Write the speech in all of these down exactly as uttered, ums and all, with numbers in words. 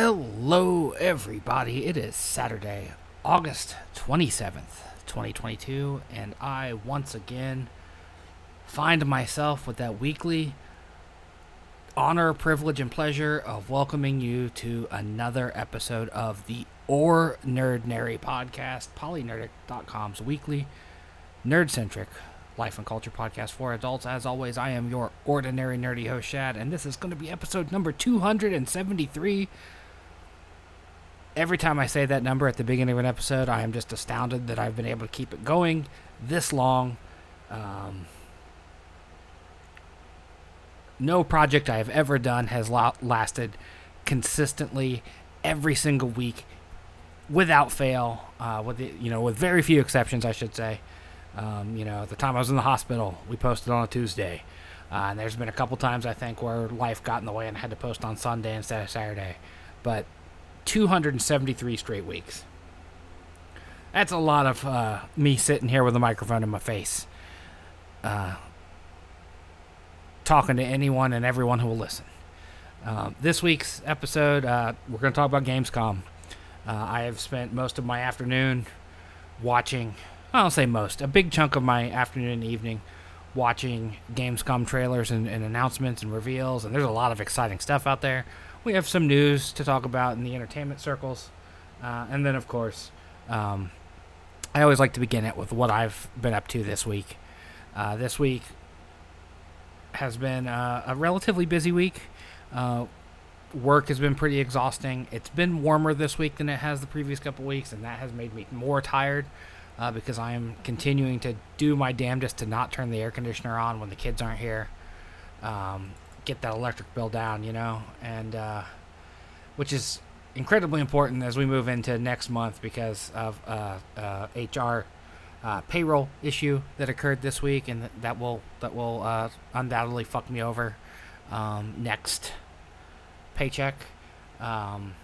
Hello everybody, it is Saturday, August twenty-seventh, twenty twenty-two, and I once again find myself with that weekly honor, privilege, and pleasure of welcoming you to another episode of the OrNERDnary Podcast, polynerdic dot com's weekly nerd-centric life and culture podcast for adults. As always, I am your ordinary nerdy host, Shad, and this is going to be episode number two hundred seventy-three. Every time I say that number at the beginning of an episode, I am just astounded that I've been able to keep it going this long. Um, no project I have ever done has lo- lasted consistently every single week without fail, uh, with the, you know, with very few exceptions, I should say. Um, you know, at the time I was in the hospital, we posted on a Tuesday. Uh, and there's been a couple times, I think, where life got in the way and I had to post on Sunday instead of Saturday. But two hundred seventy-three straight weeks. That's a lot of uh, me sitting here with a microphone in my face. Uh, talking to anyone and everyone who will listen. Uh, this week's episode, uh, we're going to talk about Gamescom. Uh, I have spent most of my afternoon watching... I don't say most, a big chunk of my afternoon and evening watching Gamescom trailers and, and announcements and reveals, and there's a lot of exciting stuff out there. We have some news to talk about in the entertainment circles, uh, and then, of course, um, I always like to begin it with what I've been up to this week. Uh, this week has been uh, a relatively busy week. Uh, work has been pretty exhausting. It's been warmer this week than it has the previous couple weeks, and that has made me more tired. Uh, because I am continuing to do my damnedest to not turn the air conditioner on when the kids aren't here. Um, get that electric bill down, you know. and uh, Which is incredibly important as we move into next month because of uh, uh, H R uh, payroll issue that occurred this week. And that will that will uh, undoubtedly fuck me over um, next paycheck. Um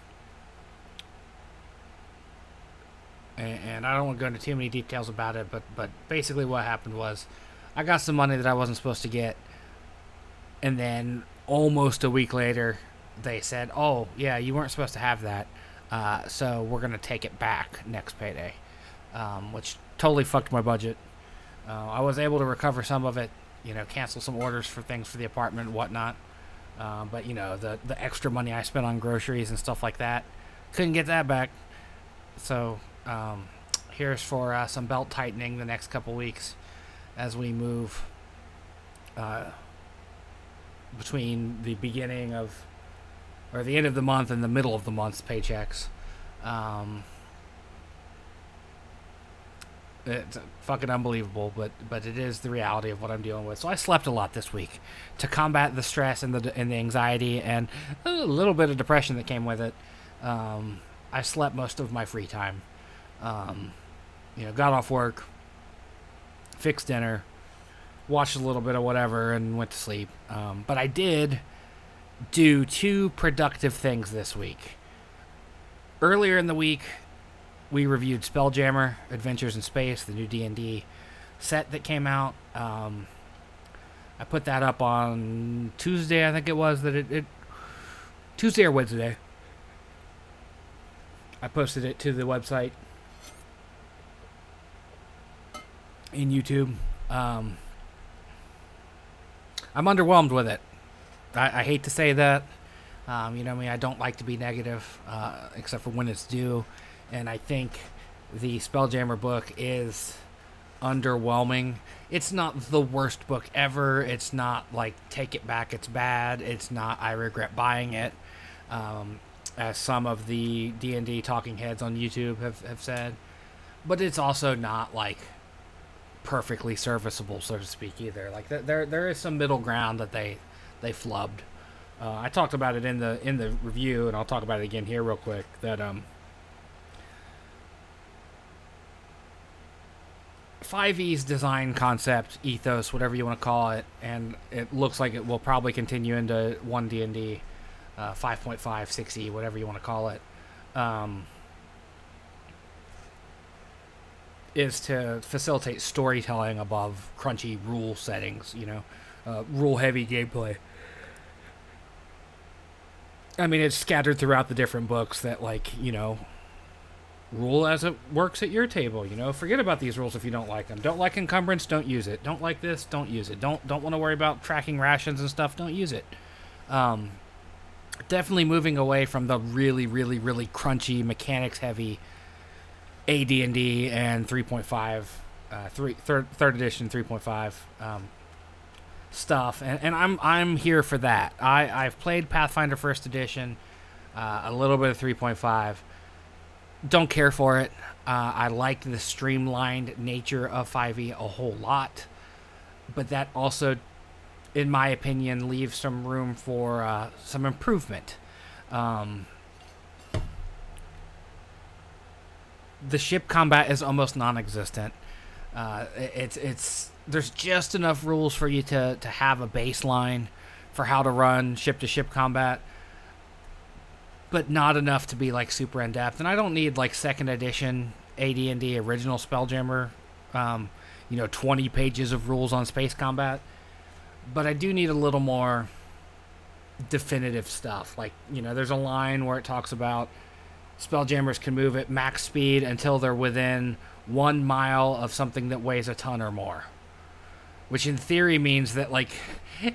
And I don't want to go into too many details about it, but, but basically what happened was I got some money that I wasn't supposed to get, and then almost a week later they said, oh, yeah, you weren't supposed to have that, uh, so we're going to take it back next payday, um, which totally fucked my budget. Uh, I was able to recover some of it, you know, cancel some orders for things for the apartment and whatnot, uh, but, you know, the, the extra money I spent on groceries and stuff like that, couldn't get that back, so... Um, here's for uh, some belt tightening the next couple weeks as we move uh, between the beginning of or the end of the month and the middle of the month's paychecks. Um, it's fucking unbelievable, but but it is the reality of what I'm dealing with. So I slept a lot this week to combat the stress and the and the anxiety and a little bit of depression that came with it. Um, I slept most of my free time. Um, you know, got off work, fixed dinner, watched a little bit of whatever, and went to sleep. Um, but I did do two productive things this week. Earlier in the week, we reviewed Spelljammer: Adventures in Space, the new D and D set that came out. Um, I put that up on Tuesday, I think it was, that it, it Tuesday or Wednesday. I posted it to the website. In YouTube. Um, I'm underwhelmed with it. I, I hate to say that. Um, you know me, I don't like to be negative, uh, except for when it's due. And I think the Spelljammer book is underwhelming. It's not the worst book ever. It's not like, take it back, it's bad. It's not, I regret buying it. Um, as some of the D and D talking heads on YouTube have, have said. But it's also not like... perfectly serviceable, so to speak, either. Like there there is some middle ground that they they flubbed. uh, I talked about it in the in the review, and I'll talk about it again here real quick, that um five e's design concept, ethos, whatever you want to call it, and it looks like it will probably continue into one D and D, uh, five point five, six e, whatever you want to call it, um is to facilitate storytelling above crunchy rule settings, you know, uh, rule-heavy gameplay. I mean, it's scattered throughout the different books that, like, you know, rule as it works at your table. You know, forget about these rules if you don't like them. Don't like encumbrance, don't use it. Don't like this, don't use it. Don't don't want to worry about tracking rations and stuff, don't use it. Um, definitely moving away from the really, really, really crunchy, mechanics-heavy A D and D and three point five, uh, three, third, third edition three point five um, stuff, and, and I'm I'm here for that. I, I've played Pathfinder first edition, uh, a little bit of three point five. Don't care for it. Uh, I like the streamlined nature of five e a whole lot, but that also, in my opinion, leaves some room for uh, some improvement. Um, the ship combat is almost non-existent. Uh, it's it's there's just enough rules for you to to have a baseline for how to run ship-to-ship combat, but not enough to be, like, super in-depth. And I don't need, like, second edition A D and D original Spelljammer, um, you know, twenty pages of rules on space combat. But I do need a little more definitive stuff. Like, you know, there's a line where it talks about Spelljammers can move at max speed until they're within one mile of something that weighs a ton or more. Which in theory means that, like,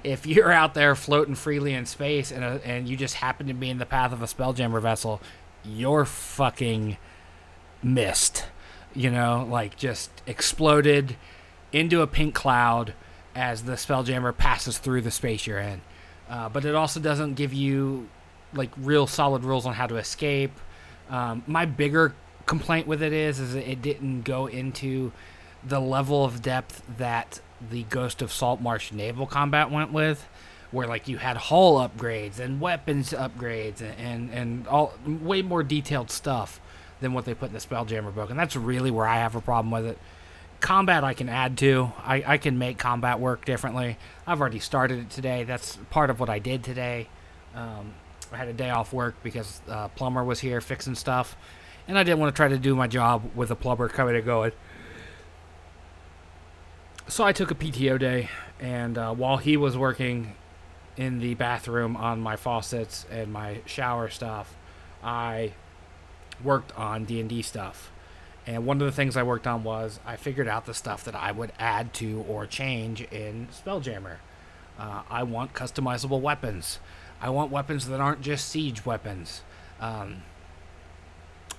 if you're out there floating freely in space and a, and you just happen to be in the path of a Spelljammer vessel, you're fucking missed. You know, like, just exploded into a pink cloud as the Spelljammer passes through the space you're in. Uh, but it also doesn't give you, like, real solid rules on how to escape. Um, my bigger complaint with it is, is it didn't go into the level of depth that the Ghost of Saltmarsh naval combat went with, where, like, you had hull upgrades and weapons upgrades and, and, and all way more detailed stuff than what they put in the Spelljammer book. And that's really where I have a problem with it. Combat I can add to. I, I can make combat work differently. I've already started it today. That's part of what I did today. Um, I had a day off work because uh, plumber was here fixing stuff, and I didn't want to try to do my job with a plumber coming and going. So I took a P T O day, and uh, while he was working in the bathroom on my faucets and my shower stuff, I worked on D and D stuff. And one of the things I worked on was I figured out the stuff that I would add to or change in Spelljammer. Uh, I want customizable weapons. I want weapons that aren't just siege weapons. Um,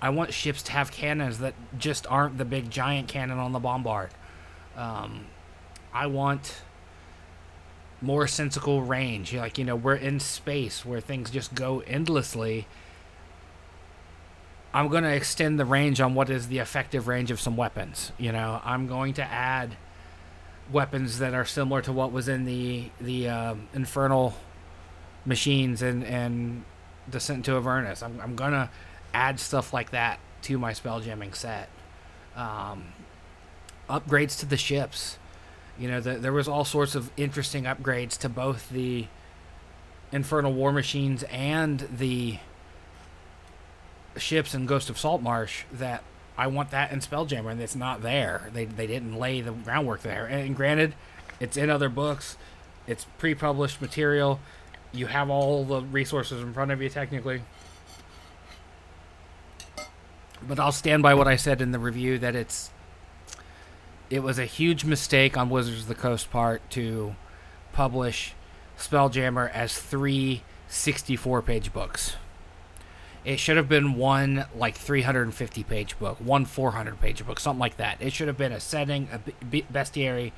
I want ships to have cannons that just aren't the big giant cannon on the bombard. Um, I want more sensical range. Like, you know, we're in space where things just go endlessly. I'm going to extend the range on what is the effective range of some weapons. You know, I'm going to add weapons that are similar to what was in the the um, Infernal Machines and, and Descent to Avernus. I'm, I'm going to add stuff like that to my spelljamming set. Um, upgrades to the ships. You know, the, there was all sorts of interesting upgrades to both the Infernal War Machines and the ships and Ghost of Saltmarsh that I want that in Spelljammer, and it's not there. They they didn't lay the groundwork there. And granted, it's in other books. It's pre-published material. You have all the resources in front of you, technically. But I'll stand by what I said in the review, that it's it was a huge mistake on Wizards of the Coast part to publish Spelljammer as three sixty-four page books. It should have been one, like, three hundred fifty page book, one four hundred page book, something like that. It should have been a setting, a bestiary,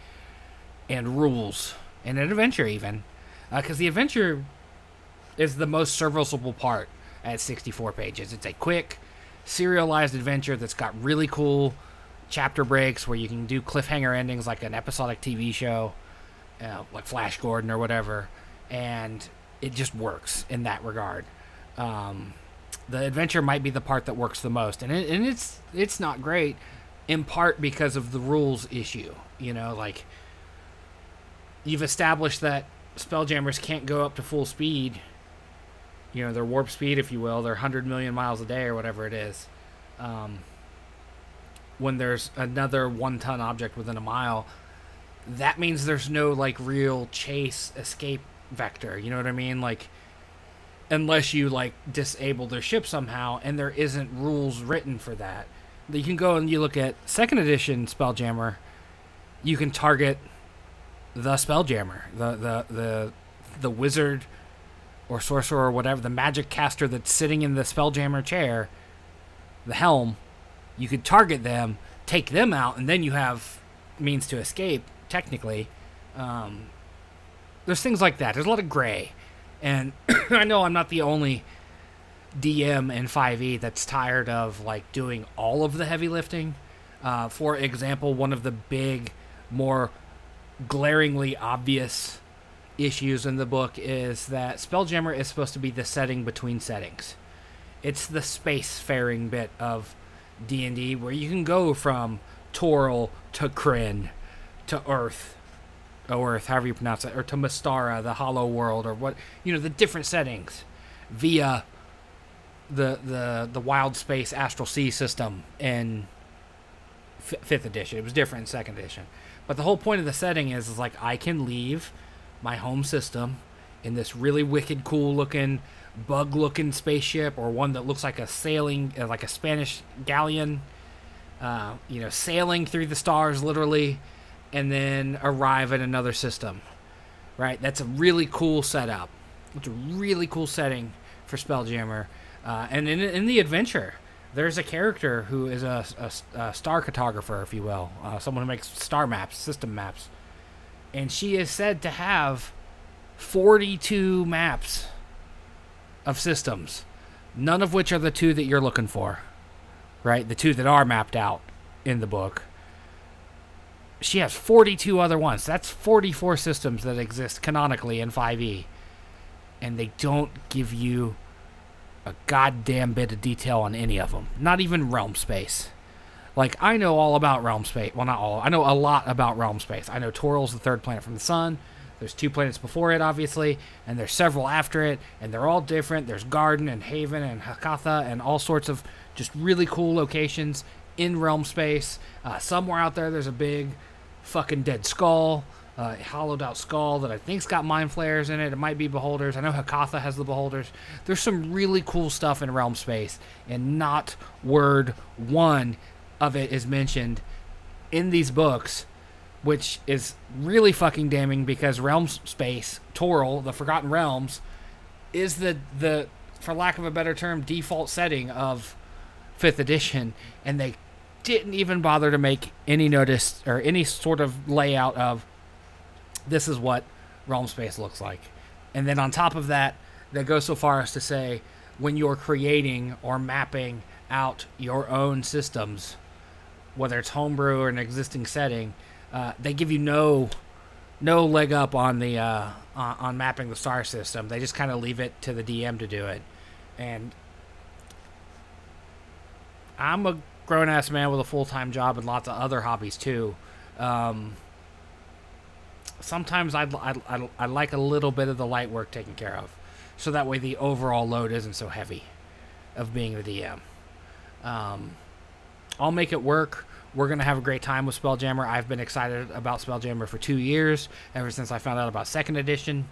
and rules, and an adventure even. Because uh, the adventure is the most serviceable part at sixty-four pages. It's a quick, serialized adventure that's got really cool chapter breaks where you can do cliffhanger endings like an episodic T V show, you know, like Flash Gordon or whatever, and it just works in that regard. Um... The adventure might be the part that works the most, and it, and it's it's not great, in part because of the rules issue. You know, like, you've established that Spelljammers can't go up to full speed. You know, their warp speed, if you will, their one hundred million miles a day or whatever it is. Um, when there's another one-ton object within a mile, that means there's no, like, real chase escape vector. You know what I mean? Like, unless you, like, disable their ship somehow, and there isn't rules written for that. You can go and you look at second edition Spelljammer. You can target the Spelljammer, the the the the wizard or sorcerer or whatever, the magic caster that's sitting in the Spelljammer chair, the helm. You could target them, take them out, and then you have means to escape, technically. Um, there's things like that. There's a lot of gray. And I know I'm not the only D M in five e that's tired of, like, doing all of the heavy lifting. Uh, for example, one of the big, more glaringly obvious issues in the book is that Spelljammer is supposed to be the setting between settings. It's the spacefaring bit of D and D where you can go from Toril to Kryn to Earth, or Earth, however you pronounce it, or to Mystara, the Hollow World, or what, you know, the different settings via the the the Wild Space Astral Sea system in fifth edition. It was different in second edition. But the whole point of the setting is, is like, I can leave my home system in this really wicked cool looking bug looking spaceship, or one that looks like a sailing, uh, like a Spanish galleon, uh, you know, sailing through the stars literally, and then arrive at another system, right? That's a really cool setup. It's a really cool setting for Spelljammer. Uh, and in, in the adventure, there's a character who is a, a, a star cartographer, if you will, uh, someone who makes star maps, system maps. And she is said to have forty-two maps of systems, none of which are the two that you're looking for, right? The two that are mapped out in the book. She has forty-two other ones. That's forty-four systems that exist canonically in five e. And they don't give you a goddamn bit of detail on any of them. Not even realm space. Like, I know all about realm space. Well, not all. I know a lot about realm space. I know Toril's the third planet from the sun. There's two planets before it, obviously, and there's several after it, and they're all different. There's Garden and Haven and Hakatha and all sorts of just really cool locations in realm space. Uh, somewhere out there, there's a big fucking dead skull, uh, hollowed-out skull that I think's got mind flayers in it. It might be beholders. I know Hakatha has the beholders. There's some really cool stuff in realm space, and not word one of it is mentioned in these books, which is really fucking damning, because realm space, Toril, the Forgotten Realms, is the, the, for lack of a better term, default setting of fifth edition, and they didn't even bother to make any notice or any sort of layout of this is what realm space looks like. And then on top of that, they go so far as to say, when you're creating or mapping out your own systems, whether it's homebrew or an existing setting, Uh, they give you no, no leg up on the uh, on, on mapping the star system. They just kind of leave it to the D M to do it. And I'm a grown ass man with a full time job and lots of other hobbies too. Um, sometimes I I I like a little bit of the light work taken care of, so that way the overall load isn't so heavy of being the D M. Um, I'll make it work. We're going to have a great time with Spelljammer. I've been excited about Spelljammer for two years, ever since I found out about second edition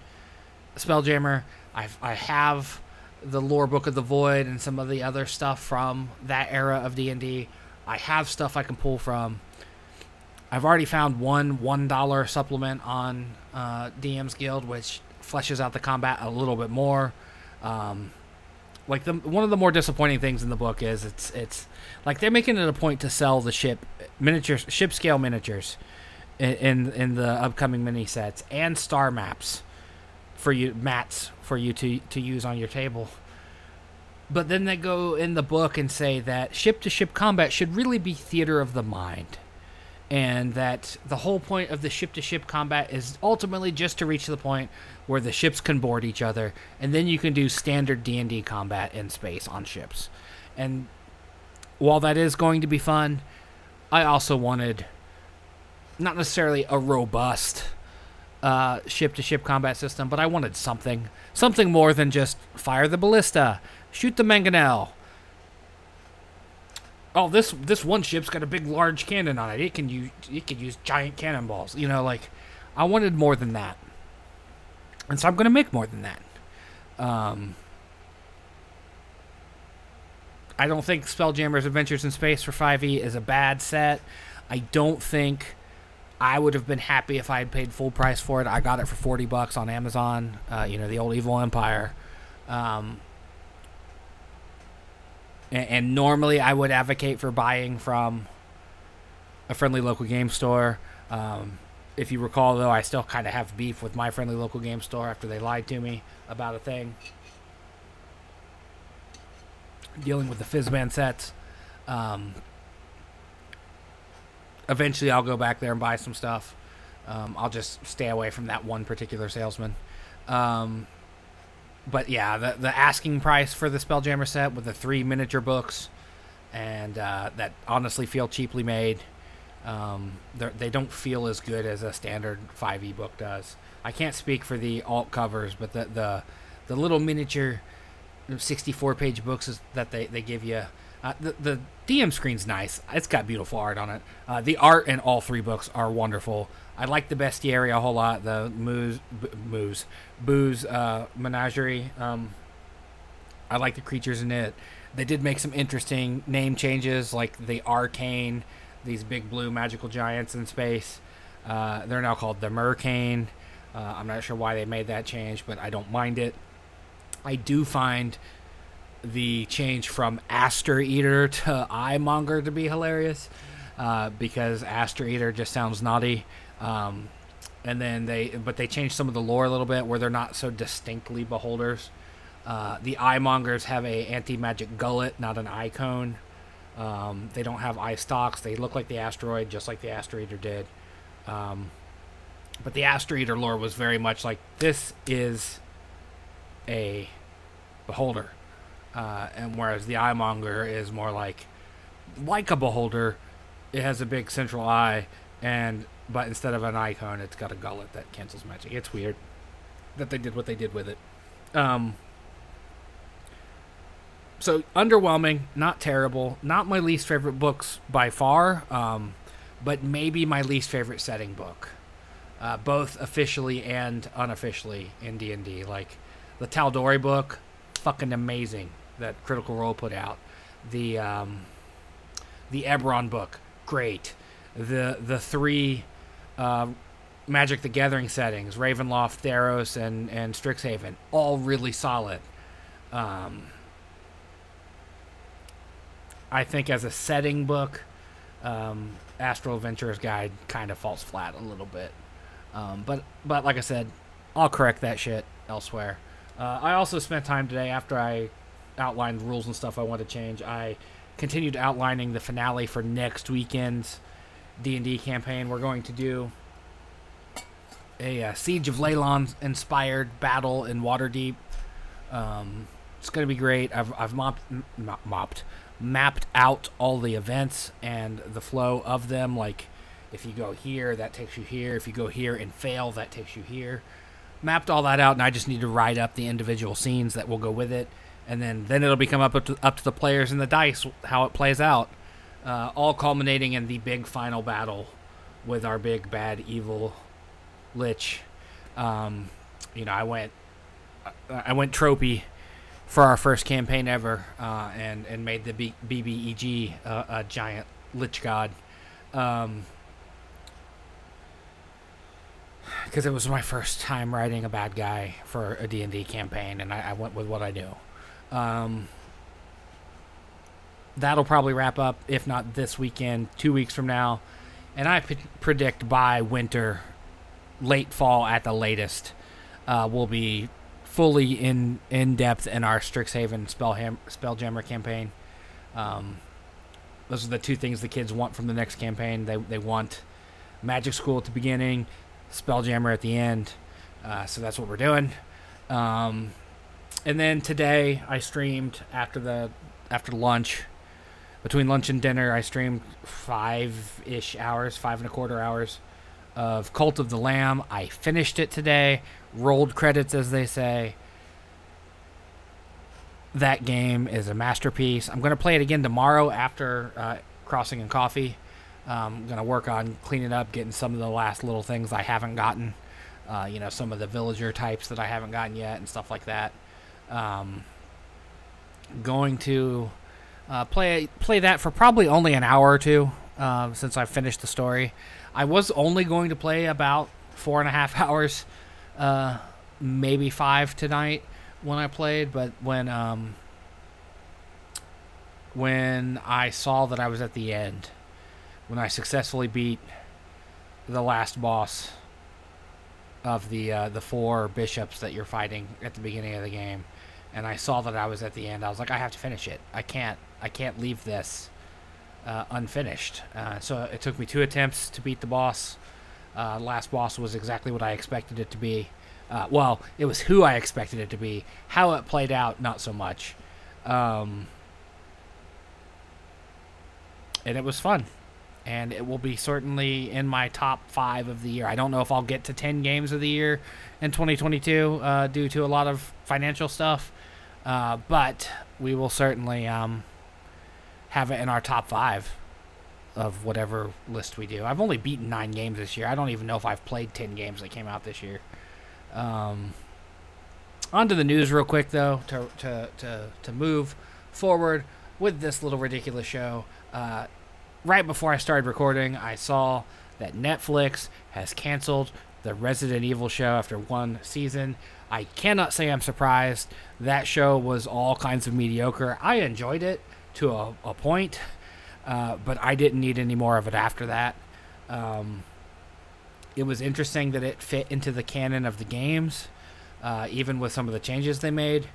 Spelljammer. I've, I have the lore book of the void and some of the other stuff from that era of D and D. I have stuff I can pull from. I've already found one one dollar supplement on uh, D M's Guild, which fleshes out the combat a little bit more. Um, Like, the, one of the more disappointing things in the book is it's it's like they're making it a point to sell the ship miniatures, ship scale miniatures, in in, in the upcoming mini sets, and star maps for you mats for you to, to use on your table. But then they go in the book and say that ship to ship combat should really be theater of the mind, and that the whole point of the ship to ship combat is ultimately just to reach the point where the ships can board each other, and then you can do standard D and D combat in space on ships. And while that is going to be fun, I also wanted not necessarily a robust uh, ship to ship combat system, but I wanted something. Something more than just fire the ballista, shoot the mangonel. Oh, this this one ship's got a big, large cannon on it. It can use it can use giant cannonballs. You know, like, I wanted more than that, and so I'm going to make more than that. Um, I don't think Spelljammer's Adventures in Space for five e is a bad set. I don't think I would have been happy if I had paid full price for it. I got it for forty bucks on Amazon, uh, you know, the old Evil Empire. Um, and, and normally I would advocate for buying from a friendly local game store. Um, if you recall, though, I still kind of have beef with my friendly local game store after they lied to me about a thing. Dealing with the Fizzman sets. Um, eventually, I'll go back there and buy some stuff. Um, I'll just stay away from that one particular salesman. Um, but yeah, the, the asking price for the Spelljammer set with the three miniature books and uh, that honestly feel cheaply made. Um, they don't feel as good as a standard five e book does. I can't speak for the alt covers, but the the, the little miniature sixty-four page books is, that they, they give you. Uh, the, the D M screen's nice. It's got beautiful art on it. Uh, the art in all three books are wonderful. I like the bestiary a whole lot. The Moose, b- moose, Booze uh, Menagerie. Um, I like the creatures in it. They did make some interesting name changes, like the Arcane, these big blue magical giants in space. Uh, they're now called the Mercane. Uh, I'm not sure why they made that change, but I don't mind it. I do find the change from Aster Eater to Eyemonger to be hilarious, uh, because Aster Eater just sounds naughty. Um, and then they, but they changed some of the lore a little bit where they're not so distinctly beholders. Uh, the Eyemongers have a anti-magic gullet, not an eye cone. Um, they don't have eye stalks. They look like the asteroid, just like the Aster Eater did. Um, but the Aster Eater lore was very much like, this is a beholder, uh, and whereas the Eyemonger is more like like a beholder. It has a big central eye, and but instead of an icon, it's got a gullet that cancels magic. It's weird that they did what they did with it. Um, so underwhelming, not terrible, not my least favorite books by far, um, but maybe my least favorite setting book, uh, both officially and unofficially in D and D. Like, the Tal'Dorei book, fucking amazing, that Critical Role put out. The um, the Eberron book, great. The the three uh, Magic the Gathering settings, Ravenloft, Theros, and, and Strixhaven, all really solid. Um, I think as a setting book, um, Astral Adventurer's Guide kind of falls flat a little bit. Um, but, but like I said, I'll correct that shit elsewhere. Uh, I also spent time today after I outlined the rules and stuff I wanted to change. I continued outlining the finale for next weekend's D and D campaign. We're going to do a uh, Siege of Leylon-inspired battle in Waterdeep. Um, it's going to be great. I've, I've mopped, m- mopped, mapped out all the events and the flow of them. Like, if you go here, that takes you here. If you go here and fail, that takes you here. Mapped all that out, and I just need to write up the individual scenes that will go with it, and then, then it'll become up to, up to the players and the dice how it plays out, uh, all culminating in the big final battle with our big bad evil lich. Um, you know, I went I went tropey for our first campaign ever, uh, and and made the B- BBEG uh, a giant lich god. Um, Because it was my first time writing a bad guy for a D and D campaign, and I, I went with what I knew. Um, that'll probably wrap up, if not this weekend, two weeks from now. And I p- predict by winter, late fall at the latest, uh, we'll be fully in, in depth in our Strixhaven Spellham- Spelljammer campaign. Um, those are the two things the kids want from the next campaign. They, they want Magic School at the beginning, Spelljammer at the end, uh, so that's what we're doing. Um, and then today I streamed after the after lunch, between lunch and dinner I streamed five ish hours, five and a quarter hours of Cult of the Lamb. I finished it today, rolled credits as they say. That game is a masterpiece. I'm gonna play it again tomorrow after uh, Crossing and Coffee. I'm um, going to work on cleaning up, getting some of the last little things I haven't gotten. Uh, you know, some of the villager types that I haven't gotten yet and stuff like that. Um, going to Uh, play play that for probably only an hour or two uh, since I finished the story. I was only going to play about four and a half hours, uh, maybe five tonight when I played, but when um, when I saw that I was at the end, when I successfully beat the last boss of the uh, the four bishops that you're fighting at the beginning of the game, and I saw that I was at the end, I was like, I have to finish it. I can't I can't leave this uh, unfinished. Uh, so it took me two attempts to beat the boss. Uh, last boss was exactly what I expected it to be. Uh, well, it was who I expected it to be. How it played out, not so much. Um, and it was fun. And it will be certainly in my top five of the year. I don't know if I'll get to ten games of the year in twenty twenty-two uh, due to a lot of financial stuff. Uh, but we will certainly um, have it in our top five of whatever list we do. I've only beaten nine games this year. I don't even know if I've played ten games that came out this year. Um, on to the news real quick, though, to, to, to, to move forward with this little ridiculous show. Uh, right before I started recording, I saw that Netflix has canceled the Resident Evil show after one season. I cannot say I'm surprised. That show was all kinds of mediocre. I enjoyed it to a, a point, uh, but I didn't need any more of it after that. Um... It was interesting that it fit into the canon of the games, uh, even with some of the changes they made.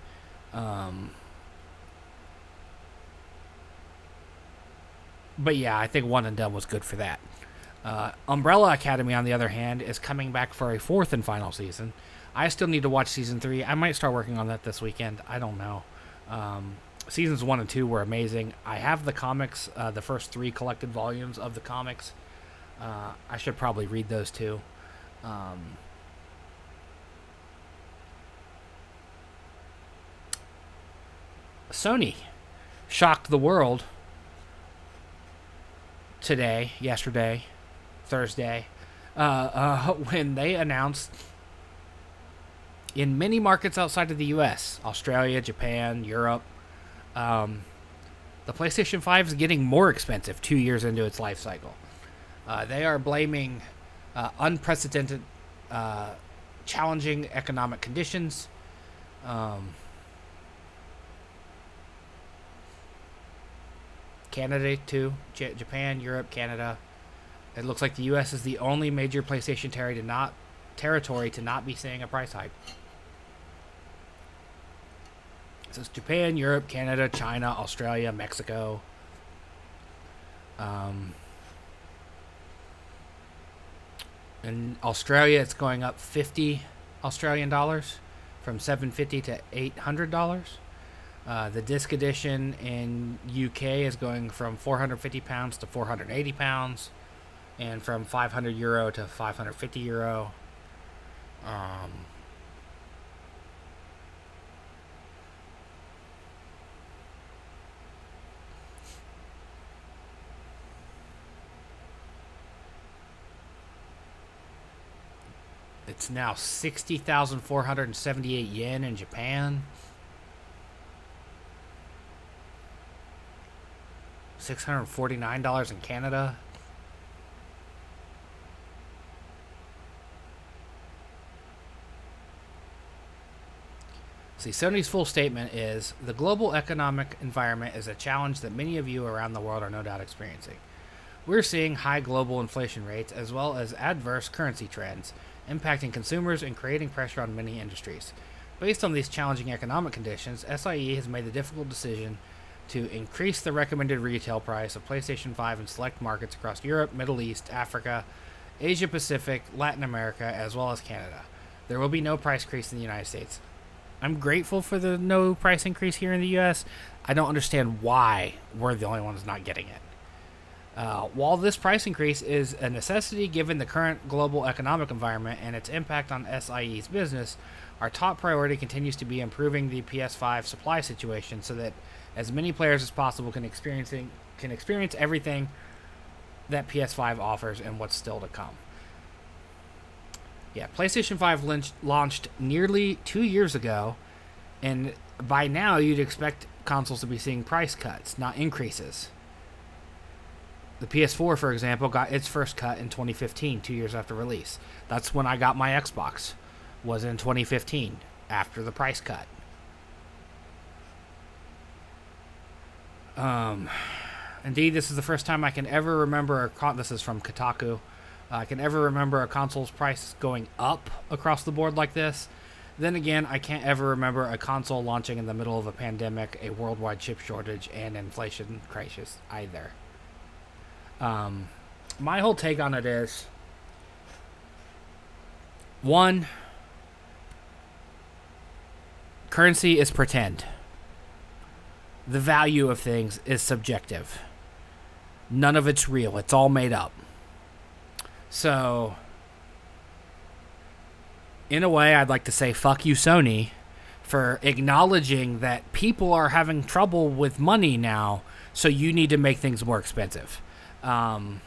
Um, but yeah, I think One and Done was good for that. Uh, Umbrella Academy, on the other hand, is coming back for a fourth and final season. I still need to watch season three. I might start working on that this weekend. I don't know. Um, seasons one and two were amazing. I have the comics, uh, the first three collected volumes of the comics. Uh, I should probably read those too. Um, Sony shocked the world today, yesterday, Thursday, uh, uh, when they announced in many markets outside of the U S, Australia, Japan, Europe, um, the PlayStation five is getting more expensive two years into its life cycle. Uh, they are blaming uh, unprecedented, uh, challenging economic conditions. Um, Canada, too. J- Japan, Europe, Canada. It looks like the U S is the only major PlayStation ter- to not, territory to not be seeing a price hike. So it's Japan, Europe, Canada, China, Australia, Mexico. Um... In Australia, it's going up fifty Australian dollars, from seven fifty to eight hundred dollars. Uh, the disc edition in U K is going from four hundred fifty pounds to four hundred eighty pounds, and from five hundred euro to five hundred fifty euro. Um, It's now sixty thousand four hundred seventy-eight yen in Japan. six hundred forty-nine dollars in Canada. See, Sony's full statement is, the global economic environment is a challenge that many of you around the world are no doubt experiencing. We're seeing high global inflation rates as well as adverse currency trends, impacting consumers and creating pressure on many industries. Based on these challenging economic conditions, S I E has made the difficult decision to increase the recommended retail price of PlayStation five in select markets across Europe, Middle East, Africa, Asia Pacific, Latin America, as well as Canada. There will be no price increase in the United States. I'm grateful for the no price increase here in the U S. I don't understand why we're the only ones not getting it. Uh, while this price increase is a necessity given the current global economic environment and its impact on S I E's business, our top priority continues to be improving the P S five supply situation so that as many players as possible can experience, can experience everything that P S five offers and what's still to come. Yeah, PlayStation five launched nearly two years ago, and by now you'd expect consoles to be seeing price cuts, not increases. The P S four, for example, got its first cut in twenty fifteen, two years after release. That's when I got my Xbox, was in twenty fifteen, after the price cut. Um, indeed, this is the first time I can ever remember, a con- this is from Kotaku, I can ever remember a console's price going up across the board like this. Then again, I can't ever remember a console launching in the middle of a pandemic, a worldwide chip shortage, and inflation crisis either. Um, my whole take on it is, one, currency is pretend. The value of things is subjective. None of it's real. It's all made up. So, in a way, I'd like to say, fuck you, Sony, for acknowledging that people are having trouble with money now, so you need to make things more expensive. Um,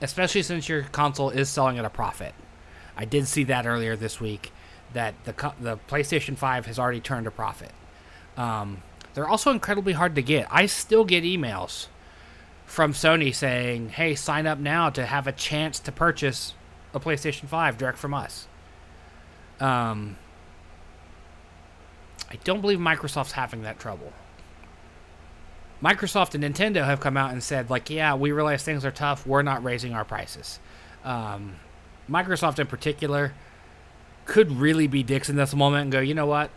especially since your console is selling at a profit. I did see that earlier this week, that the the PlayStation five has already turned a profit. Um, they're also incredibly hard to get. I still get emails from Sony saying, hey, sign up now to have a chance to purchase a PlayStation five direct from us. Um, I don't believe Microsoft's having that trouble. Microsoft and Nintendo have come out and said, like, yeah, we realize things are tough. We're not raising our prices. Um, Microsoft in particular could really be dicks in this moment and go, you know what?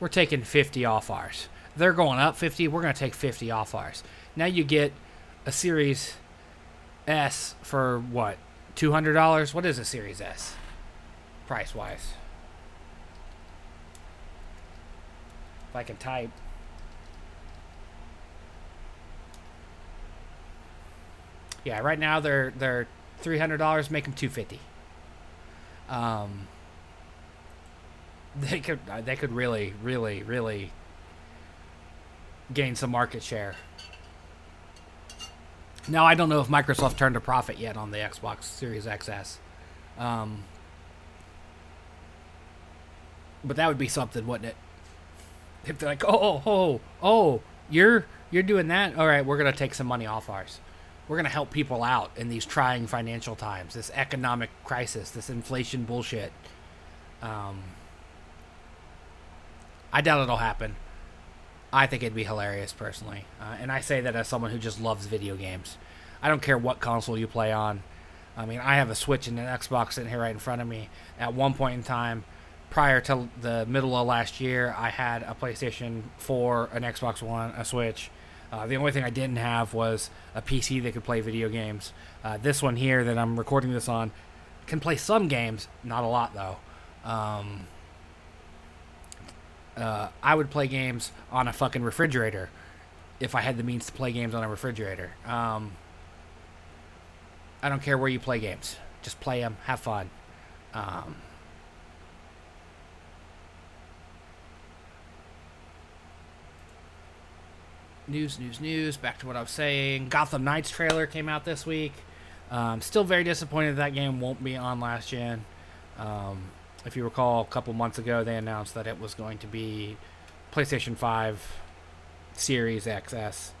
We're taking fifty off ours. They're going up fifty. We're going to take fifty off ours. Now you get a Series S for, what, two hundred dollars? What is a Series S price-wise? If I can type. Yeah, right now they're they're three hundred dollars. Make them two fifty. Um, they could they could really really really gain some market share. Now I don't know if Microsoft turned a profit yet on the Xbox Series X S, um, but that would be something, wouldn't it? If they're like, oh oh oh oh, you're you're doing that? All right, we're gonna take some money off ours. We're going to help people out in these trying financial times, this economic crisis, this inflation bullshit. Um, I doubt it'll happen. I think it'd be hilarious, personally. Uh, and I say that as someone who just loves video games. I don't care what console you play on. I mean, I have a Switch and an Xbox sitting here right in front of me. At one point in time, prior to the middle of last year, I had a PlayStation four, an Xbox One, a Switch. Uh, the only thing I didn't have was a P C that could play video games. Uh, this one here that I'm recording this on can play some games, not a lot though. Um, uh, I would play games on a fucking refrigerator if I had the means to play games on a refrigerator. Um, I don't care where you play games. Just play them, have fun. Um, News, news, news. Back to what I was saying. Gotham Knights trailer came out this week. Um, still very disappointed that game won't be on last gen. Um, if you recall, a couple months ago, they announced that it was going to be PlayStation five Series X S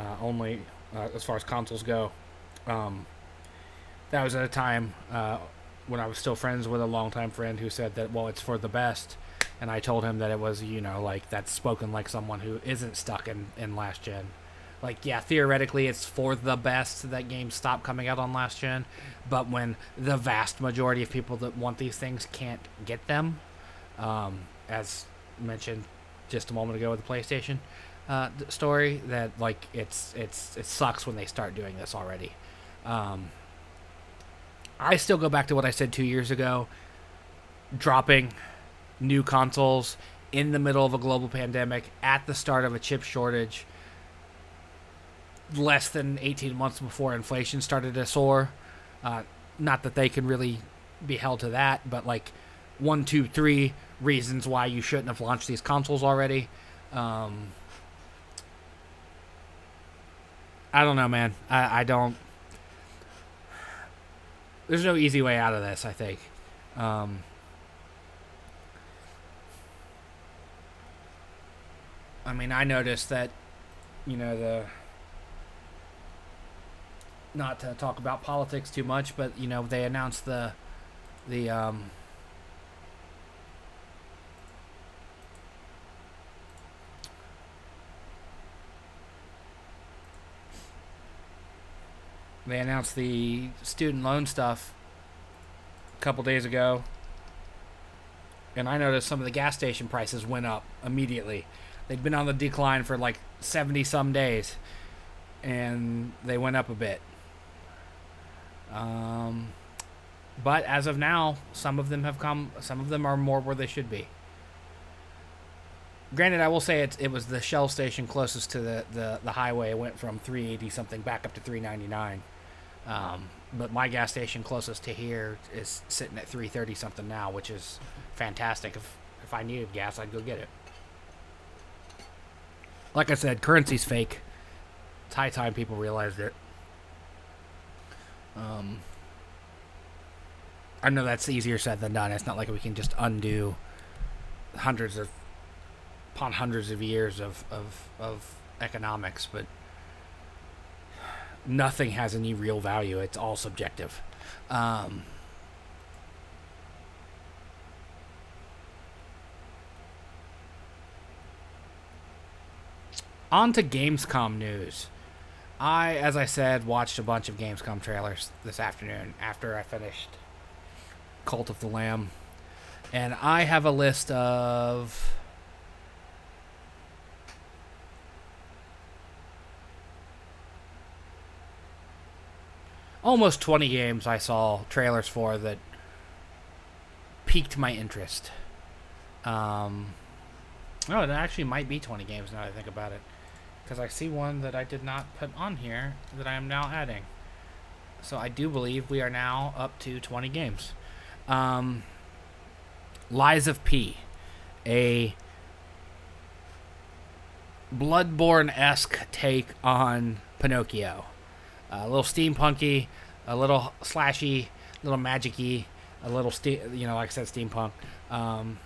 uh, only uh, as far as consoles go. Um, that was at a time uh, when I was still friends with a longtime friend who said that, well, it's for the best. And I told him that it was, you know, like, that's spoken like someone who isn't stuck in, in last gen. Like, yeah, theoretically, it's for the best that games stop coming out on last gen. But when the vast majority of people that want these things can't get them, um, as mentioned just a moment ago with the PlayStation uh, story, that, like, it's it's it sucks when they start doing this already. Um, I still go back to what I said two years ago. Dropping new consoles in the middle of a global pandemic at the start of a chip shortage less than eighteen months before inflation started to soar. Uh, not that they can really be held to that, but like one, two, three reasons why you shouldn't have launched these consoles already. Um, I don't know, man. I, I don't... There's no easy way out of this, I think. Um... I mean, I noticed that, you know, the, not to talk about politics too much, but, you know, they announced the, the, um, they announced the student loan stuff a couple days ago, and I noticed some of the gas station prices went up immediately. They'd been on the decline for like seventy-some days, and they went up a bit. Um, but as of now, some of them have come, some of them are more where they should be. Granted, I will say it, it was the Shell station closest to the, the, the highway. It went from three eighty something back up to three ninety-nine. Um, but my gas station closest to here is sitting at three thirty something now, which is fantastic. If, if I needed gas, I'd go get it. Like I said, currency's fake. It's high time people realized it. Um, I know that's easier said than done. It's not like we can just undo hundreds of upon hundreds of years of, of, of economics, but nothing has any real value. It's all subjective. Um, on to Gamescom news. I, as I said, watched a bunch of Gamescom trailers this afternoon after I finished Cult of the Lamb. And I have a list of almost twenty games I saw trailers for that piqued my interest. Um, oh, it actually might be twenty games now that I think about it. Because I see one that I did not put on here that I am now adding. So I do believe we are now up to twenty games. Um, Lies of P. A Bloodborne-esque take on Pinocchio. Uh, a little steampunky, a little slashy, a little magic-y, a little, ste- you know, like I said, steampunk. Um,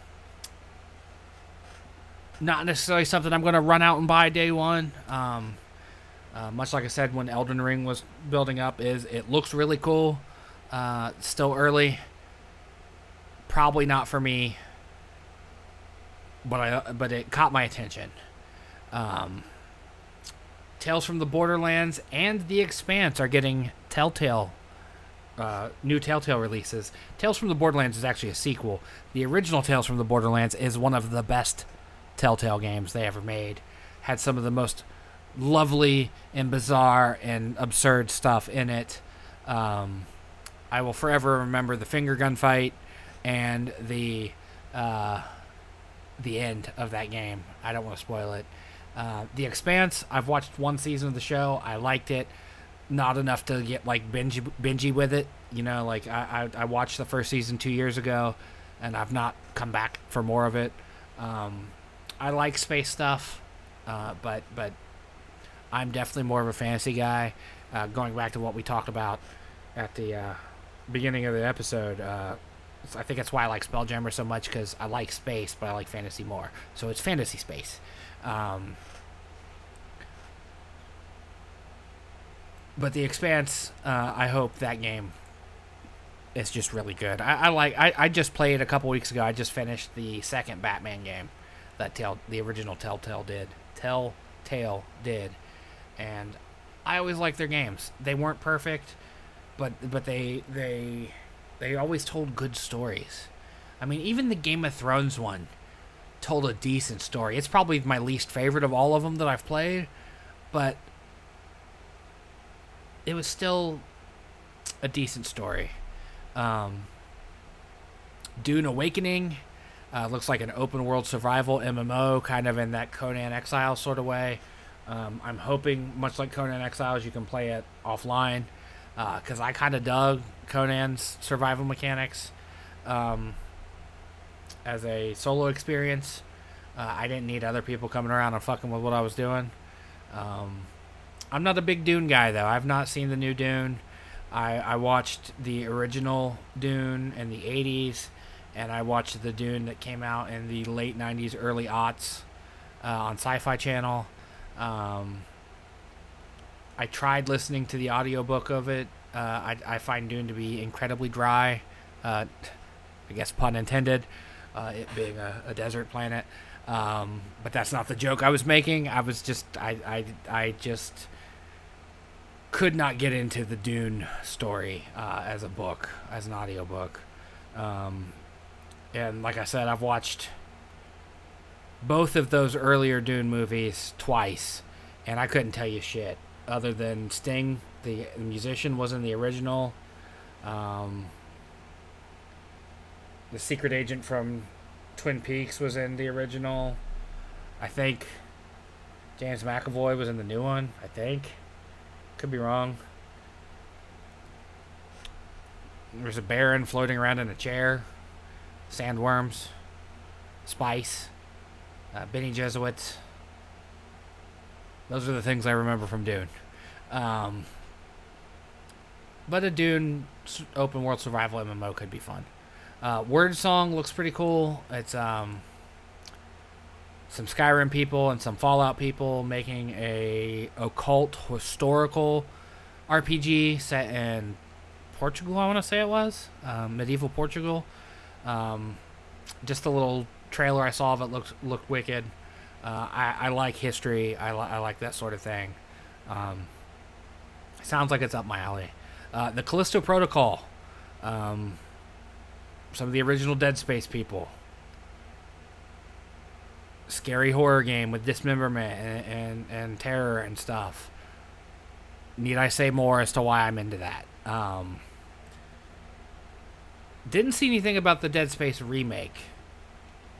not necessarily something I'm going to run out and buy day one. Um, uh, much like I said when Elden Ring was building up, is it looks really cool. Uh, still early. Probably not for me. But I, but it caught my attention. Um... Tales from the Borderlands and The Expanse are getting Telltale, uh, new Telltale releases. Tales from the Borderlands is actually a sequel. The original Tales from the Borderlands is one of the best Telltale games they ever made. Had some of the most lovely and bizarre and absurd stuff in it. Um, I will forever remember the finger gun fight and the uh, the end of that game. I don't want to spoil it. Uh, The Expanse, I've watched one season of the show. I liked it. Not enough to get, like, binge, binge with it. You know, like, I, I, I watched the first season two years ago, and I've not come back for more of it. Um, I like space stuff, uh, but but I'm definitely more of a fantasy guy. Uh, going back to what we talked about at the uh, beginning of the episode, uh, I think that's why I like Spelljammer so much, because I like space, but I like fantasy more. So it's fantasy space. Um, but The Expanse, uh, I hope that game is just really good. I, I like. I, I just played a couple weeks ago. I just finished the second Batman game that tell the original Telltale did. Telltale did, and I always liked their games. They weren't perfect, but but they they they always told good stories. I mean, even the Game of Thrones one told a decent story. It's probably my least favorite of all of them that I've played, but it was still a decent story. Um, Dune Awakening uh, looks like an open world survival M M O, kind of in that Conan Exiles sort of way. Um, I'm hoping, much like Conan Exiles, you can play it offline, because uh, I kind of dug Conan's survival mechanics. Um, as a solo experience, uh, I didn't need other people coming around and fucking with what I was doing. Um, I'm not a big Dune guy, though. I've not seen the new Dune. I, I watched the original Dune in the eighties, and I watched the Dune that came out in the late nineties, early aughts. uh, on Sci-Fi Channel. Um, I tried listening to the audiobook of it. Uh, I, I find Dune to be incredibly dry. Uh, I guess pun intended, uh, it being a, a desert planet. Um, but that's not the joke I was making. I was just, I, I, I just could not get into the Dune story, uh, as a book, as an audiobook. Um, and like I said, I've watched both of those earlier Dune movies twice, and I couldn't tell you shit other than Sting, the musician, was in the original. Um, the secret agent from Twin Peaks was in the original. I think James McAvoy was in the new one. I think. Could be wrong. There's a baron floating around in a chair. Sandworms. Spice. Uh, Benny Jesuits. Those are the things I remember from Dune. Um, but a Dune open world survival M M O could be fun. Uh, Wordsong looks pretty cool. It's um, some Skyrim people and some Fallout people making a occult historical R P G set in Portugal, I want to say it was. Um, medieval Portugal. Um, just a little trailer I saw of it looked, looked wicked. Uh, I, I like history. I, li- I like that sort of thing. Um, sounds like it's up my alley. Uh, the Callisto Protocol. Um... Some of the original Dead Space people. Scary horror game with dismemberment and, and, and terror and stuff. Need I say more as to why I'm into that? Um, didn't see anything about the Dead Space remake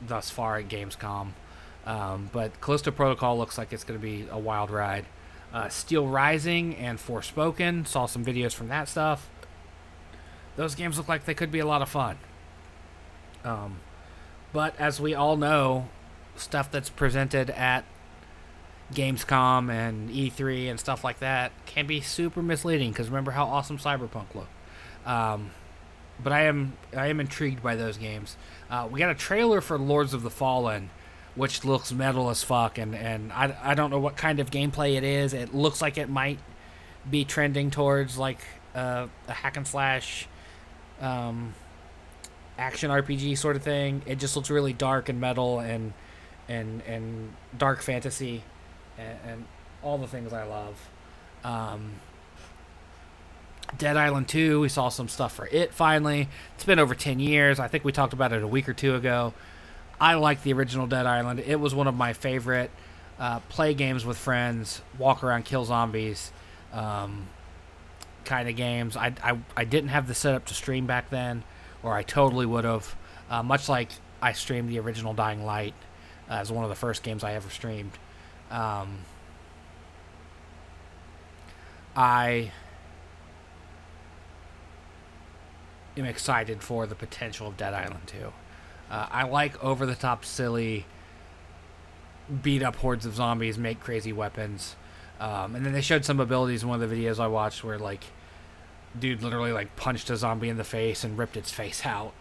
thus far at Gamescom. Um, but Callisto Protocol looks like it's going to be a wild ride. Uh, Steel Rising and Forspoken. Saw some videos from that stuff. Those games look like they could be a lot of fun. Um, but as we all know, stuff that's presented at Gamescom and E three and stuff like that can be super misleading, because remember how awesome Cyberpunk looked. Um, but I am I am intrigued by those games. Uh, we got a trailer for Lords of the Fallen, which looks metal as fuck, and, and I, I don't know what kind of gameplay it is. It looks like it might be trending towards like uh, a hack and slash um action R P G sort of thing. It just looks really dark and metal and and and dark fantasy and, and all the things I love. Um, Dead Island two, we saw some stuff for it finally. It's been over ten years. I think we talked about it a week or two ago. I like the original Dead Island. It was one of my favorite. Uh, play games with friends, walk around, kill zombies, um, kind of games. I, I, I didn't have the setup to stream back then. Or I totally would have, uh, much like I streamed the original Dying Light uh, as one of the first games I ever streamed. Um, I am excited for the potential of Dead Island two. Uh, I like over-the-top, silly, beat-up hordes of zombies, make crazy weapons. Um, and then they showed some abilities in one of the videos I watched where, like, dude literally like punched a zombie in the face and ripped its face out.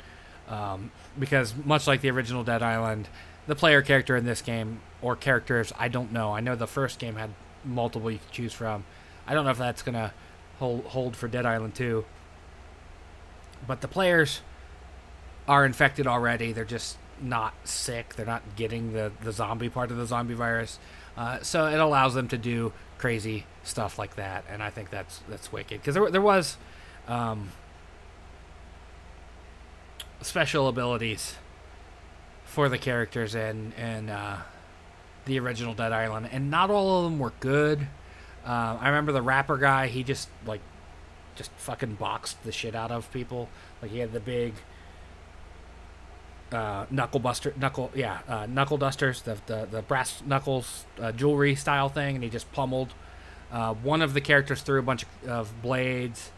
Um, because much like the original Dead Island, the player character in this game, or characters, I don't know. I know the first game had multiple you could choose from. I don't know if that's going to hold, hold for Dead Island two. But the players are infected already. They're just not sick. They're not getting the, the zombie part of the zombie virus. Uh, so it allows them to do crazy stuff like that, and I think that's that's wicked, because there, there was um, special abilities for the characters in, in uh, the original Dead Island, and not all of them were good. uh, I remember the rapper guy, he just like just fucking boxed the shit out of people. Like, he had the big uh, knuckle buster knuckle yeah uh, knuckle dusters, the, the, the brass knuckles uh, jewelry style thing, and he just pummeled Uh, one of the characters, threw a bunch of, of blades,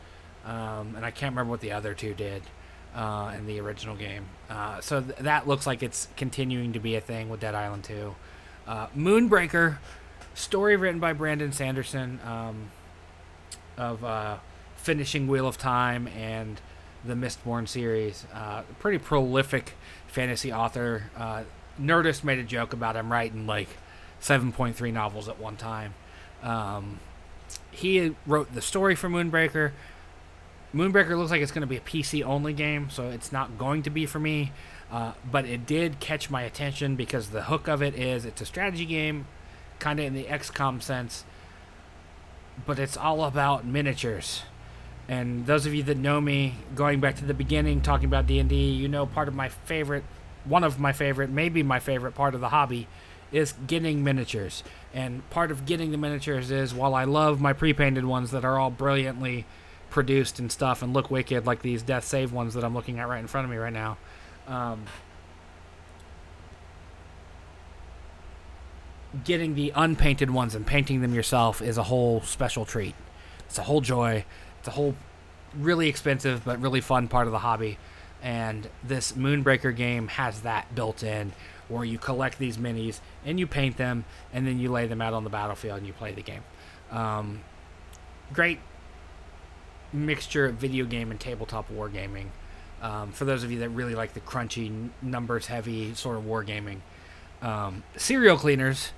um, and I can't remember what the other two did uh, in the original game. Uh, so th- that looks like it's continuing to be a thing with Dead Island two. Uh, Moonbreaker, story written by Brandon Sanderson, um, of uh, finishing Wheel of Time and the Mistborn series. Uh, pretty prolific fantasy author. Uh, Nerdist made a joke about him writing, like, seven point three novels at one time. Um, he wrote the story for Moonbreaker. Moonbreaker looks like it's going to be a P C-only game, so it's not going to be for me. Uh, but it did catch my attention because the hook of it is it's a strategy game, kind of in the X COM sense, but it's all about miniatures. And those of you that know me, going back to the beginning, talking about D and D, you know part of my favorite, one of my favorite, maybe my favorite part of the hobby is getting miniatures. And part of getting the miniatures is, while I love my pre-painted ones that are all brilliantly produced and stuff and look wicked, like these Death Save ones that I'm looking at right in front of me right now, um, getting the unpainted ones and painting them yourself is a whole special treat. It's a whole joy. It's a whole really expensive but really fun part of the hobby. And this Moonbreaker game has that built in, where you collect these minis and you paint them and then you lay them out on the battlefield and you play the game. Um, great mixture of video game and tabletop wargaming. Um, for those of you that really like the crunchy, numbers-heavy sort of wargaming. Um, Serial Cleaners,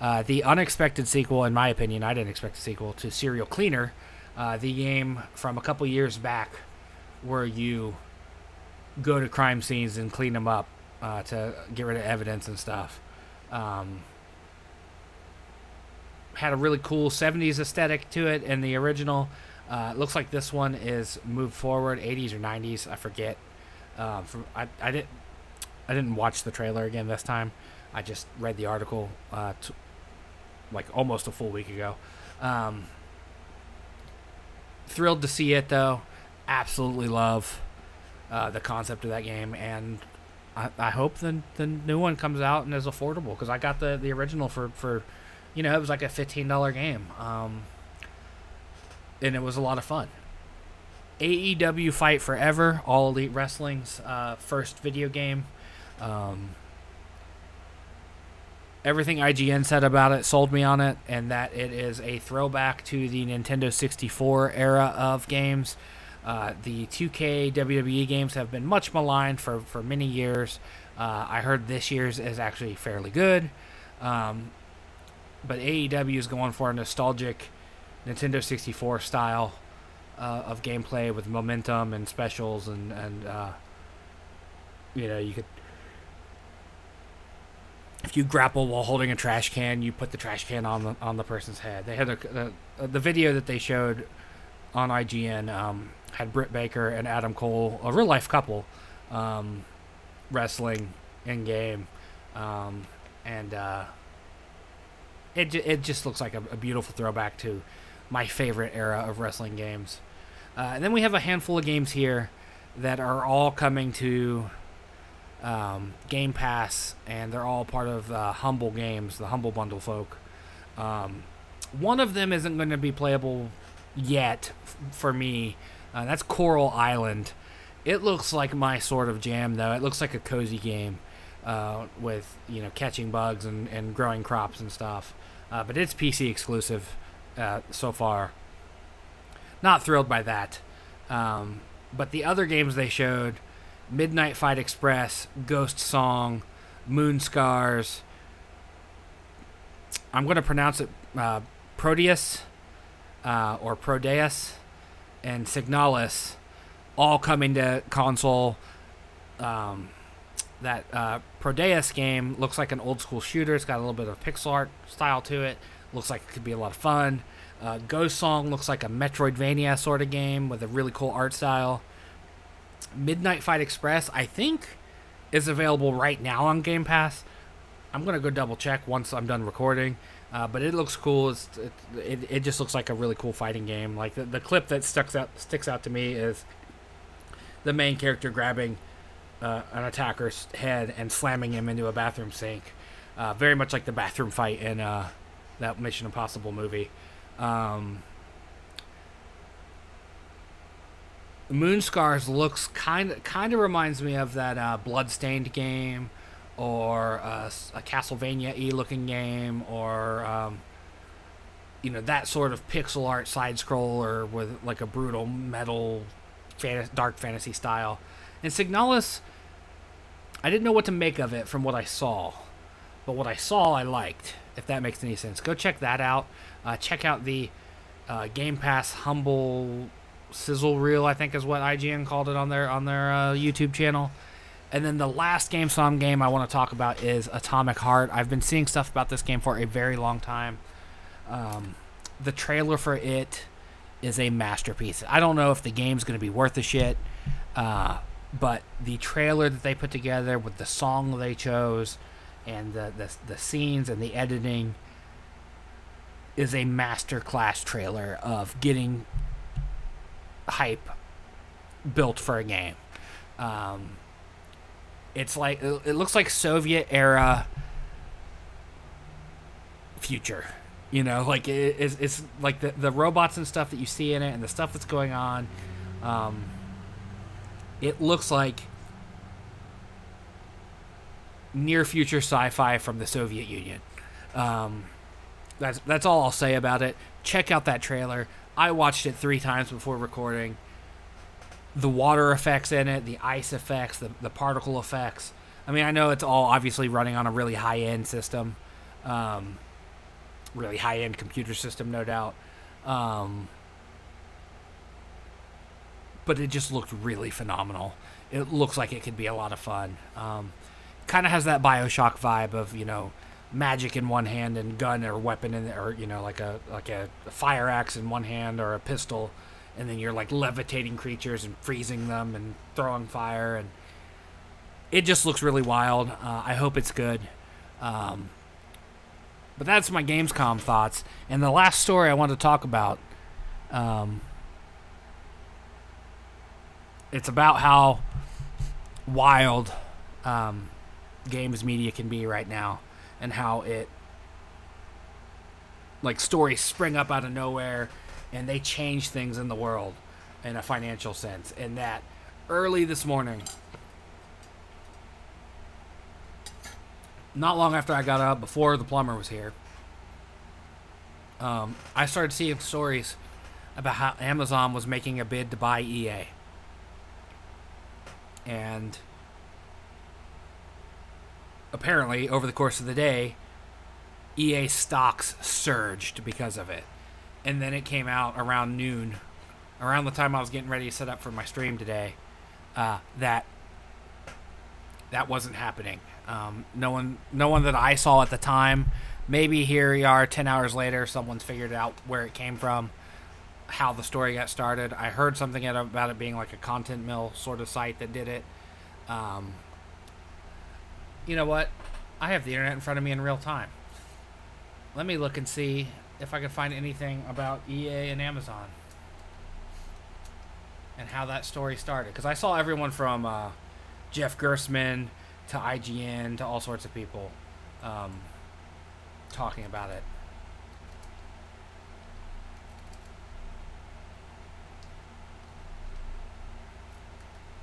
uh, the unexpected sequel, in my opinion, I didn't expect a sequel, to Serial Cleaner, uh, the game from a couple years back where you go to crime scenes and clean them up uh, to get rid of evidence and stuff. Um, had a really cool seventies aesthetic to it in the original. Uh, looks like this one is moved forward, eighties or nineties, I forget. Uh, from, I, I, didn't, I didn't watch the trailer again this time. I just read the article uh, t- like almost a full week ago. Um, thrilled to see it, though. Absolutely love uh, the concept of that game. And I, I hope the, the new one comes out and is affordable, because I got the, the original for, for, you know, it was like a fifteen dollars game. Um And it was a lot of fun. A E W Fight Forever, All Elite Wrestling's uh, first video game. Um, everything I G N said about it sold me on it, and that it is a throwback to the Nintendo sixty-four era of games. Uh, the two K W W E games have been much maligned for, for many years. Uh, I heard this year's is actually fairly good. Um, but A E W is going for a nostalgic Nintendo sixty-four style uh, of gameplay with momentum and specials and, and uh, you know, you could, if you grapple while holding a trash can, you put the trash can on the, on the person's head. They had a, a, the video that they showed on I G N um, had Britt Baker and Adam Cole, a real life couple, um, wrestling in game, um, and uh, it it just looks like a, a beautiful throwback to my favorite era of wrestling games. Uh, and then we have a handful of games here that are all coming to um, Game Pass, and they're all part of uh, Humble Games, the Humble Bundle folk. Um, one of them isn't going to be playable yet f- for me. Uh, that's Coral Island. It looks like my sort of jam, though. It looks like a cozy game uh, with, you know, catching bugs and, and growing crops and stuff. Uh, but it's P C exclusive. Uh, so far, not thrilled by that. Um, but the other games they showed, Midnight Fight Express, Ghost Song, Moon Scars. I'm going to pronounce it uh, Proteus uh, or Prodeus and Signalis, all coming to console. Um, that uh, Prodeus game looks like an old school shooter. It's got a little bit of pixel art style to it. Looks like it could be a lot of fun. Uh, Ghost Song looks like a Metroidvania sort of game with a really cool art style. Midnight Fight Express, I think, is available right now on Game Pass. I'm going to go double check once I'm done recording. Uh, but it looks cool. It's, it, it it just looks like a really cool fighting game. Like the, the clip that sticks out, sticks out to me is the main character grabbing uh, an attacker's head and slamming him into a bathroom sink. Uh, very much like the bathroom fight in... Uh, that Mission Impossible movie. Um, Moon Scars looks kind of kind of reminds me of that uh, Bloodstained game, or uh, a Castlevania-y looking game, or um, you know, that sort of pixel art side scroller with like a brutal metal, fan- dark fantasy style. And Signalis, I didn't know what to make of it from what I saw. but what I saw I liked, if that makes any sense. Go check that out. Uh, check out the uh, Game Pass Humble Sizzle Reel, I think is what I G N called it on their, on their uh, YouTube channel. And then the last Gamescom game I want to talk about is Atomic Heart. I've been seeing stuff about this game for a very long time. Um, the trailer for it is a masterpiece. I don't know if the game's going to be worth a shit, uh, but the trailer that they put together with the song they chose and the, the, the scenes and the editing is a masterclass trailer of getting hype built for a game. Um... It's like, it looks like Soviet-era future, you know, like it, it's, it's like the, the robots and stuff that you see in it and the stuff that's going on. Um, it looks like near-future sci-fi from the Soviet Union. Um, that's, that's all I'll say about it. Check out that trailer. I watched it three times before recording. The water effects in it, the ice effects, the, the particle effects. I mean, I know it's all obviously running on a really high-end system. Um, really high-end computer system, no doubt. Um, but it just looked really phenomenal. It looks like it could be a lot of fun. Um, kind of has that BioShock vibe of, you know, magic in one hand and gun or weapon in the, or, you know, like a like a fire axe in one hand or a pistol. And then you're, like, levitating creatures and freezing them and throwing fire. And it just looks really wild. Uh, I hope it's good. Um, but that's my Gamescom thoughts. And the last story I wanted to talk about, um, it's about how wild um, games media can be right now and how it, like, stories spring up out of nowhere. And they change things in the world in a financial sense. And that early this morning, not long after I got up, before the plumber was here, um, I started seeing stories about how Amazon was making a bid to buy E A. And apparently, over the course of the day, E A stocks surged because of it. And then it came out around noon, around the time I was getting ready to set up for my stream today, uh, that that wasn't happening. Um, no one no one that I saw at the time. Maybe here we are ten hours later, someone's figured out where it came from, how the story got started. I heard something about it being like a content mill sort of site that did it. Um, you know what? I have the internet in front of me in real time. Let me look and see if I could find anything about E A and Amazon and how that story started. Because I saw everyone from uh, Jeff Gerstmann to I G N to all sorts of people um, talking about it.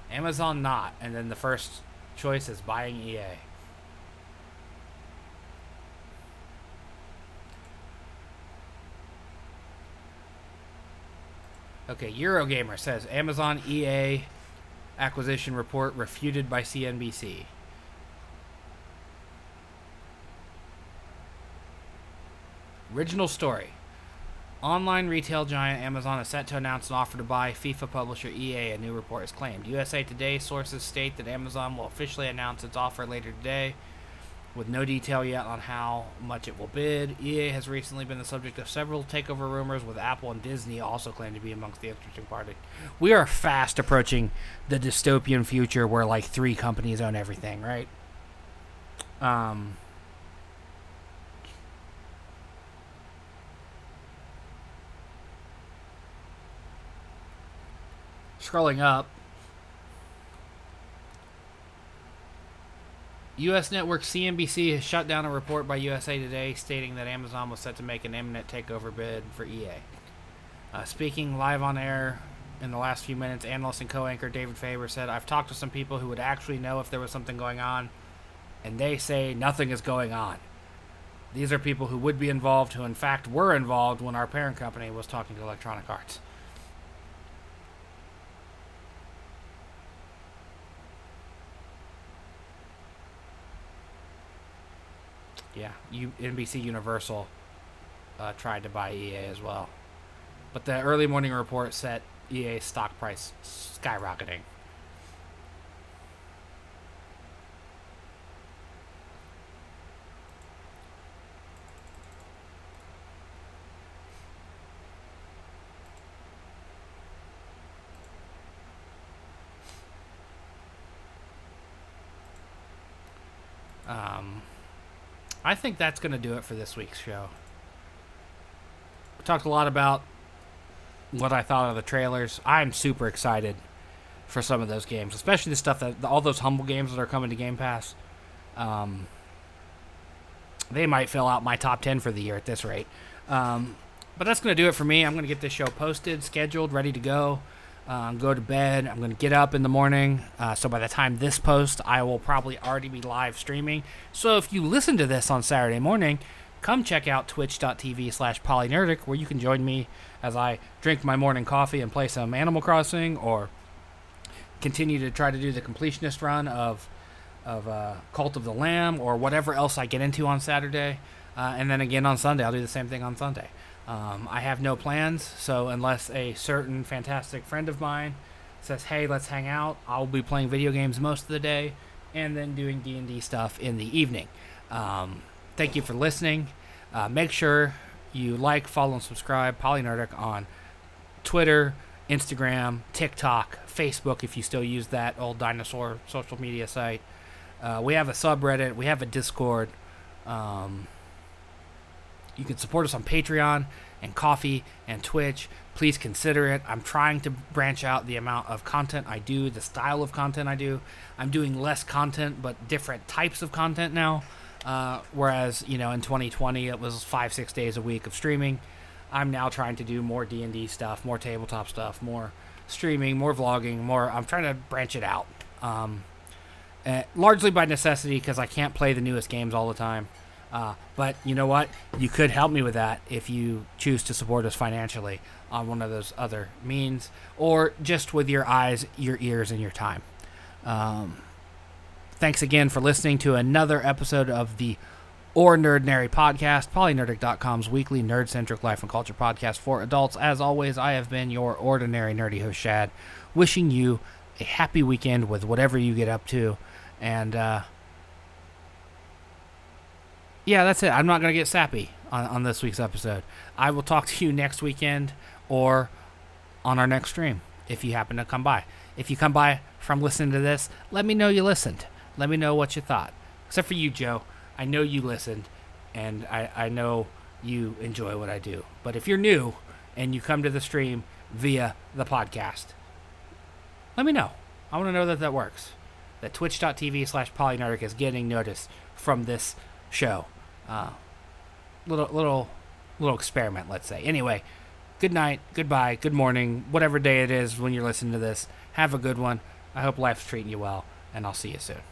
Amazon not. And then the first choice is buying E A. Okay, Eurogamer says, Amazon E A acquisition report refuted by C N B C. Original story. Online retail giant Amazon is set to announce an offer to buy FIFA publisher E A, a new report has claimed. U S A Today sources state that Amazon will officially announce its offer later today, with no detail yet on how much it will bid. E A has recently been the subject of several takeover rumors, with Apple and Disney also claimed to be amongst the interested parties. We are fast approaching the dystopian future where, like, three companies own everything, right? Um, scrolling up. U S network C N B C has shut down a report by U S A Today stating that Amazon was set to make an imminent takeover bid for E A. Uh, speaking live on air in the last few minutes, analyst and co-anchor David Faber said, "I've talked to some people who would actually know if there was something going on, and they say nothing is going on. These are people who would be involved, who in fact were involved when our parent company was talking to Electronic Arts." Yeah, you, N B C Universal uh, tried to buy E A as well. But the early morning report set E A's stock price skyrocketing. Um, I think that's going to do it for this week's show. We talked a lot about what I thought of the trailers. I'm super excited for some of those games, especially the stuff that all those Humble games that are coming to Game Pass. Um, they might fill out my top ten for the year at this rate. Um, but that's going to do it for me. I'm going to get this show posted, scheduled, ready to go. Um, go to bed. I'm going to get up in the morning. Uh, so by the time this posts, I will probably already be live streaming. So if you listen to this on Saturday morning, come check out twitch.tv slash polynerdic, where you can join me as I drink my morning coffee and play some Animal Crossing, or continue to try to do the completionist run of of uh, Cult of the Lamb, or whatever else I get into on Saturday. Uh, and then again on Sunday, I'll do the same thing on Sunday. Um, I have no plans, so unless a certain fantastic friend of mine says, hey, let's hang out, I'll be playing video games most of the day and then doing D and D stuff in the evening. Um, thank you for listening. Uh, make sure you like, follow, and subscribe Polynerdic on Twitter, Instagram, TikTok, Facebook, if you still use that old dinosaur social media site. Uh, we have a subreddit. We have a Discord. Um... You can support us on Patreon and Ko-fi and Twitch. Please consider it. I'm trying to branch out the amount of content I do, the style of content I do. I'm doing less content, but different types of content now. Uh, whereas, you know, in twenty twenty, it was five, six days a week of streaming. I'm now trying to do more D and D stuff, more tabletop stuff, more streaming, more vlogging, more. I'm trying to branch it out. Um, uh, largely by necessity, because I can't play the newest games all the time. Uh, but you know what? You could help me with that if you choose to support us financially on one of those other means, or just with your eyes, your ears, and your time. Um, thanks again for listening to another episode of the OrNERDnary Podcast, polynerdic dot com's weekly nerd-centric life and culture podcast for adults. As always, I have been your ordinary nerdy host, Shad, wishing you a happy weekend with whatever you get up to, and... Uh, Yeah, that's it. I'm not going to get sappy on, on this week's episode. I will talk to you next weekend or on our next stream if you happen to come by. If you come by from listening to this, let me know you listened. Let me know what you thought. Except for you, Joe. I know you listened, and I, I know you enjoy what I do. But if you're new and you come to the stream via the podcast, let me know. I want to know that that works. That twitch.tv slash polynerdic is getting notice from this show. Uh, little, little, little experiment, let's say. Anyway, good night, goodbye, good morning, whatever day it is when you're listening to this. Have a good one. I hope life's treating you well, and I'll see you soon.